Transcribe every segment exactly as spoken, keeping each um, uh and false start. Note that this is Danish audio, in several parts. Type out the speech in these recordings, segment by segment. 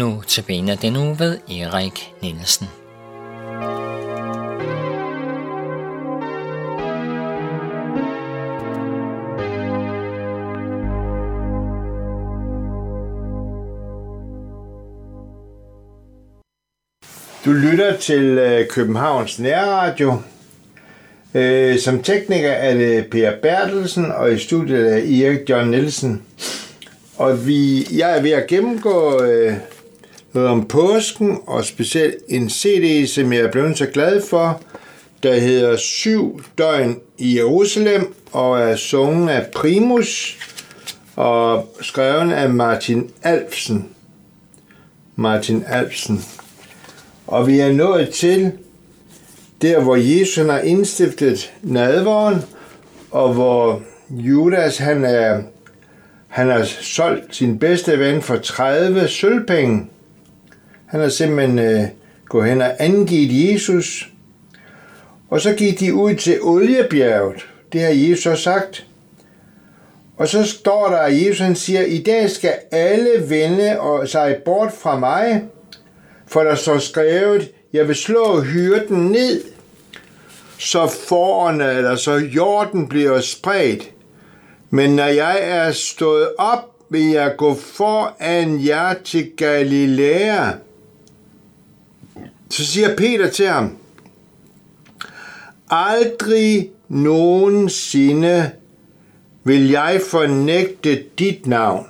Nu tabiner den uge ved Erik Nielsen. Du lytter til Københavns Nærradio. Som tekniker er det Per Bertelsen, og i studiet er Erik John Nielsen. Og vi, jeg er ved at gennemgå øh, noget om påsken, og specielt en C D, som jeg er blevet så glad for, der hedder Syv døgn i Jerusalem, og er sunget af Primus, og skrevet af Martin Alpsen. Martin Alpsen. Og vi er nået til der, hvor Jesus har indstiftet nadveren, og hvor Judas, han er... Han har solgt sin bedste ven for tredive sølvpenge. Han har simpelthen øh, gået hen og angivet Jesus. Og så gik de ud til Oliebjerget. Det har Jesus så sagt. Og så står der, at Jesus han siger, i dag skal alle vende sig bort fra mig, for der står skrevet, jeg vil slå hyrden ned, så fårene eller så hjorten bliver spredt. Men når jeg er stået op, vil jeg gå foran jer til Galilea. Så siger Peter til ham, aldrig nogensinde vil jeg fornægte dit navn.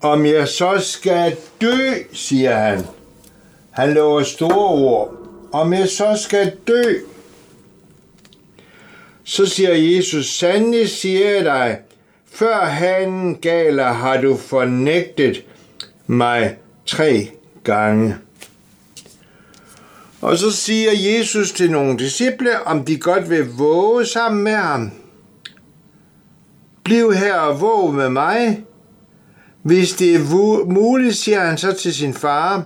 Om jeg så skal dø, siger han. Han lover store ord. Om jeg så skal dø. Så siger Jesus, sandelig siger jeg dig, før hanen galer har du fornægtet mig tre gange. Og så siger Jesus til nogle disciple, om de godt vil våge sammen med ham. Bliv her og våg med mig. Hvis det er muligt, siger han så til sin far,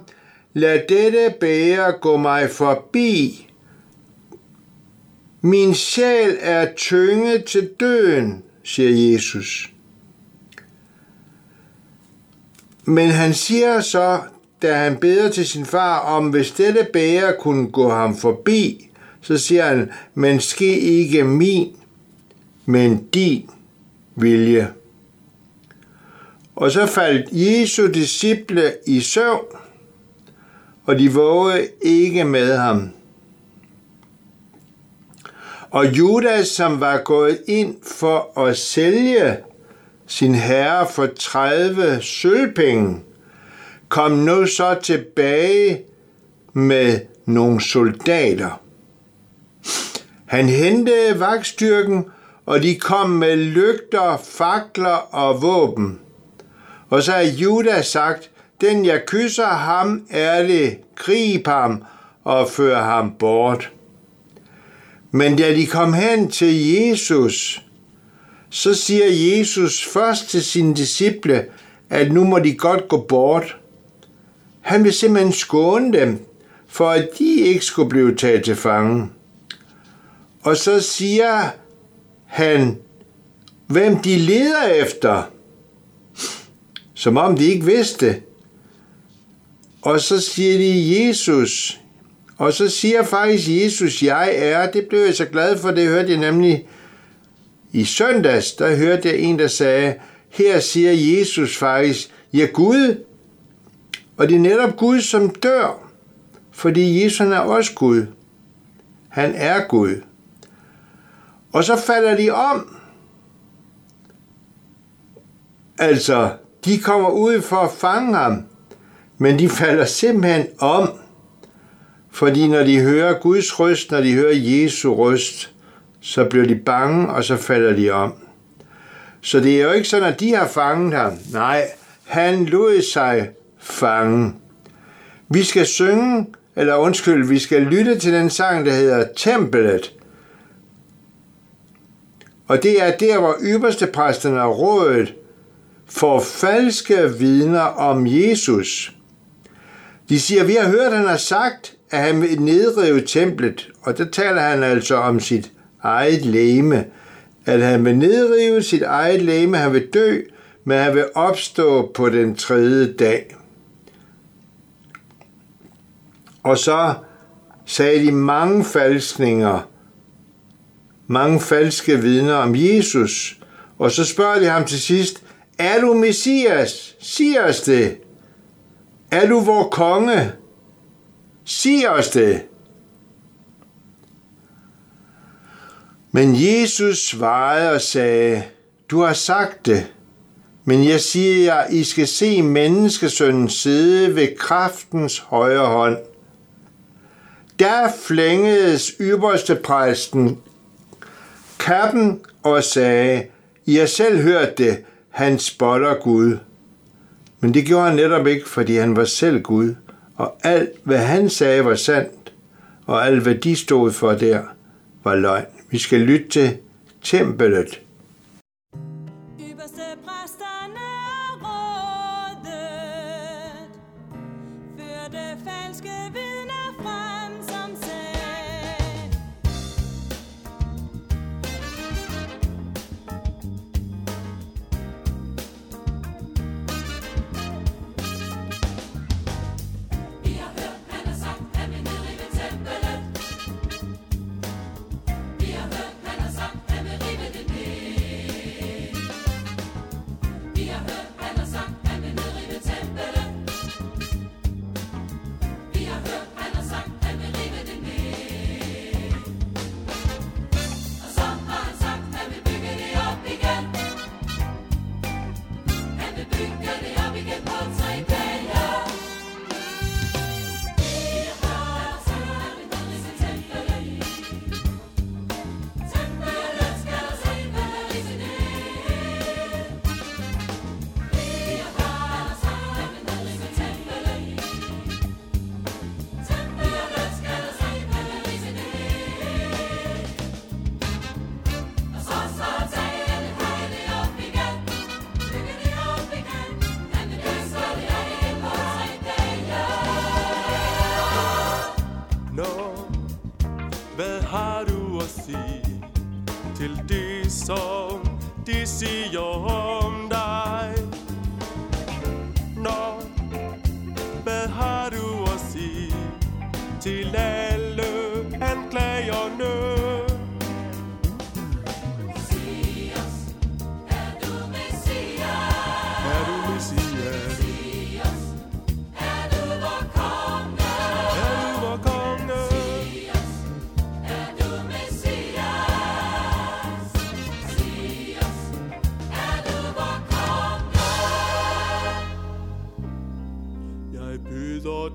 lad dette bære gå mig forbi. Min sjæl er tynget til døden, siger Jesus. Men han siger så, da han beder til sin far, om hvis dette bæger kunne gå ham forbi, så siger han, men ske ikke min, men din vilje. Og så faldt Jesu disciple i søvn, og de vågede ikke med ham. Og Judas, som var gået ind for at sælge sin herre for tredive sølvpenge, kom nu så tilbage med nogle soldater. Han hentede vagtstyrken, og de kom med lygter, fakler og våben. Og så har Judas sagt, den jeg kysser ham, er det, grib ham og før ham bort. Men da de kom hen til Jesus, så siger Jesus først til sine disciple, at nu må de godt gå bort. Han vil simpelthen skåne dem, for at de ikke skulle blive taget til fange. Og så siger han, hvem de leder efter, som om de ikke vidste. Og så siger de Jesus. Og så siger faktisk Jesus, jeg er, det blev jeg så glad for, det hørte jeg nemlig i søndags, der hørte jeg en, der sagde, her siger Jesus faktisk, ja Gud, og det er netop Gud, som dør, fordi Jesus er også Gud. Han er Gud. Og så falder de om. Altså, de kommer ud for at fange ham, men de falder simpelthen om. Fordi når de hører Guds røst, når de hører Jesu røst, så bliver de bange, og så falder de om. Så det er jo ikke sådan, at de har fanget ham. Nej, han lod sig fange. Vi skal synge, eller undskyld, vi skal lytte til den sang, der hedder Tempelet. Og det er der, hvor ypperstepræsten og rådet får falske vidner om Jesus. De siger, vi har hørt, han har sagt, at han vil nedrive templet, og der taler han altså om sit eget legeme, at han vil nedrive sit eget legeme, han vil dø, men han vil opstå på den tredje dag. Og så sagde de mange falskninger, mange falske vidner om Jesus. Og så spørger de ham til sidst, er du Messias? Sig os det. Er du vor konge? Sig os det. Men Jesus svarede og sagde, du har sagt det, men jeg siger jer, I skal se menneskesønnen sidde ved kraftens højre hånd. Der flængedes ypperstepræsten kappen og sagde, I har selv hørt det, han spotter Gud. Men det gjorde han netop ikke, fordi han var selv Gud, og alt hvad han sagde var sandt, og alt hvad de stod for der var løgn. Vi skal lytte til tempelet.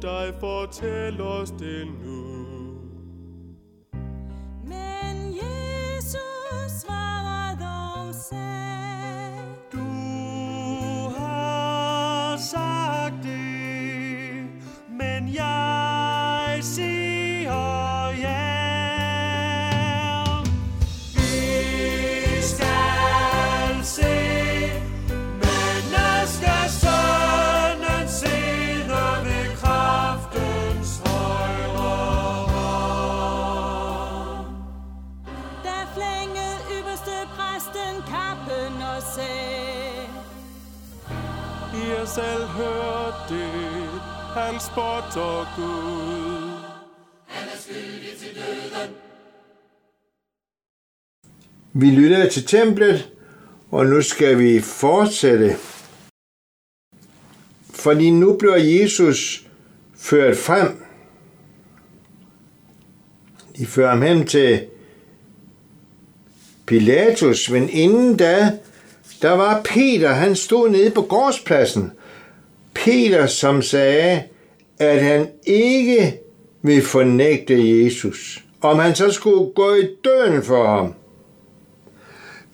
Dig fortæl os det nu. Men Jesus svarede og sagde, du har sagt det, men jeg siger ja. Vi skal se menneskesønnen sidde ved I har selv hørt det, han spotter Gud. Han er skyldig til døden. Vi lytter til templet, og nu skal vi fortsætte. Fordi nu bliver Jesus ført frem. De fører ham hen til Pilatus, men inden da, der var Peter, han stod nede på gårdspladsen. Peter, som sagde, at han ikke ville fornægte Jesus, om han så skulle gå i døden for ham.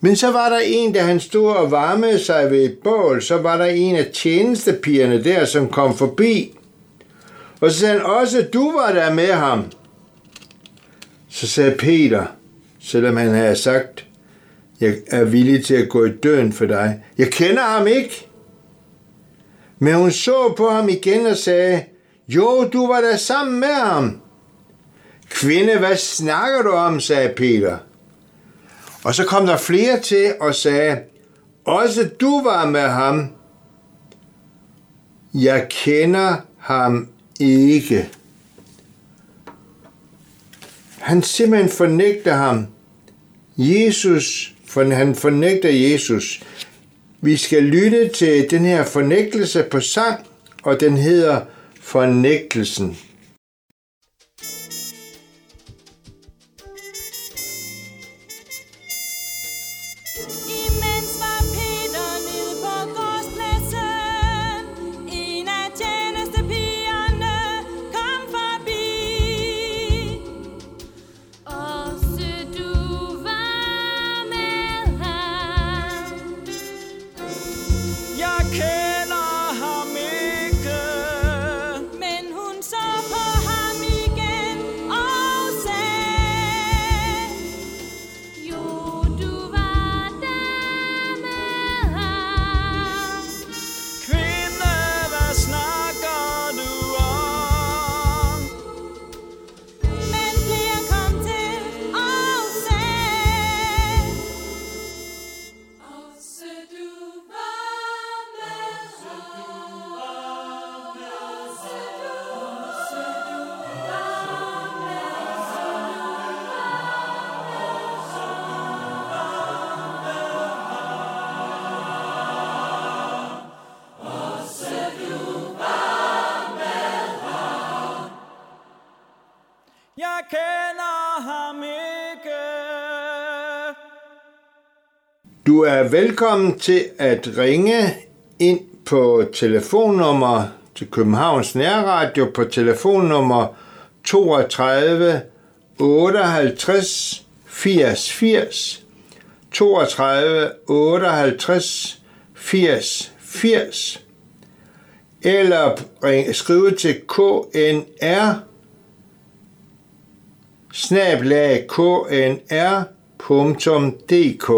Men så var der en, da han stod og varmede sig ved et bål, så var der en af tjenestepigerne der, som kom forbi. Og så sagde han også, du var der med ham. Så sagde Peter, selvom han havde sagt, jeg er villig til at gå i døden for dig. Jeg kender ham ikke. Men hun så på ham igen og sagde, jo, du var da sammen med ham. Kvinde, hvad snakker du om, sagde Peter. Og så kom der flere til og sagde, også du var med ham. Jeg kender ham ikke. han simpelthen fornægter ham. Jesus, for han fornægter Jesus. Vi skal lytte til den her fornægtelse på sang, og den hedder Fornægtelsen. Du er velkommen til at ringe ind på telefonnummer til Københavns Nærradio på telefonnummer toogtredive otteoghalvtreds firs firs toogtredive otteoghalvtreds firs firs eller skrive til knr snabel-a knr punktum dk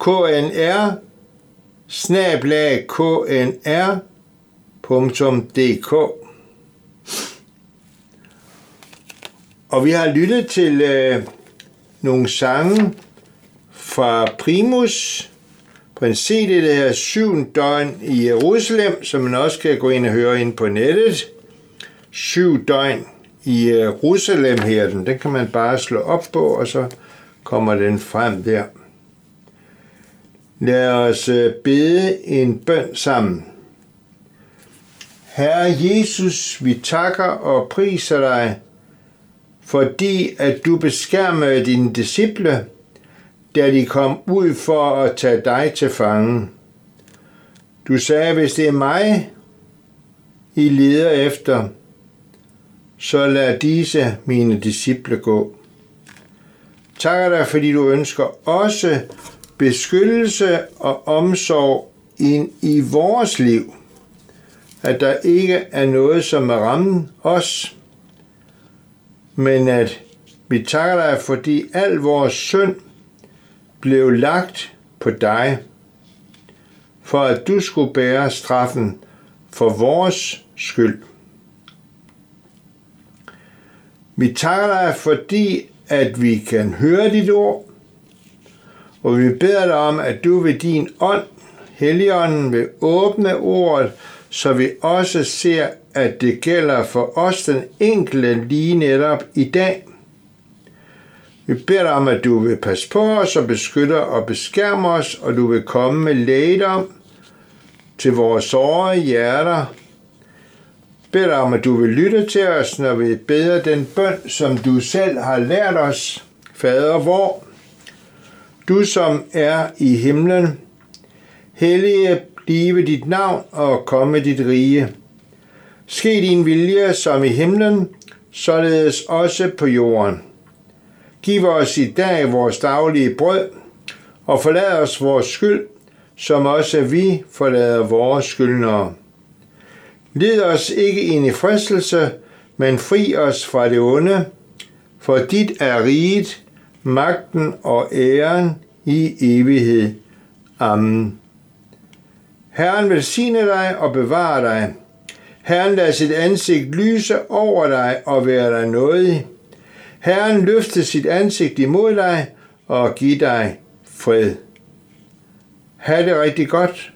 knr snabel-a knr punktum dk. Og vi har lyttet til øh, nogle sange fra Primus, princippet det her syv døgn i Jerusalem, som man også kan gå ind og høre ind på nettet. Syv døgn i Jerusalem her, den, den kan man bare slå op på, og så kommer den frem der. Lad os bede en bøn sammen. Herre Jesus, vi takker og priser dig, fordi at du beskærmede dine disciple, da de kom ud for at tage dig til fange. Du sagde, hvis det er mig, I leder efter, så lad disse mine disciple gå. Takker dig, fordi du ønsker også beskyttelse og omsorg ind i vores liv, at der ikke er noget, som er rammen os, men at vi takker dig, fordi al vores synd blev lagt på dig, for at du skulle bære straffen for vores skyld. Vi takker dig, fordi at vi kan høre dit ord, og vi beder dig om, at du ved din ånd, Helligånden, vil åbne ordet, så vi også ser, at det gælder for os den enkelte lige netop i dag. Vi beder dig om, at du vil passe på os og beskytte og beskærme os, og du vil komme med lægedom til vores sårede hjerter. Bed dig om, at du vil lytte til os, når vi beder den bøn, som du selv har lært os, Fader vor. Du som er i himlen, hellige blive dit navn og komme dit rige. Ske din vilje som i himlen, således også på jorden. Giv os i dag vores daglige brød, og forlad os vores skyld, som også vi forlader vores skyldnere. Led os ikke ind i fristelse, men fri os fra det onde, for dit er riget, magten og æren i evighed. Amen. Herren velsigne dig og bevare dig. Herren lader sit ansigt lyse over dig og være dig nådig. Herren løfter sit ansigt imod dig og giver dig fred. Ha' det rigtig godt.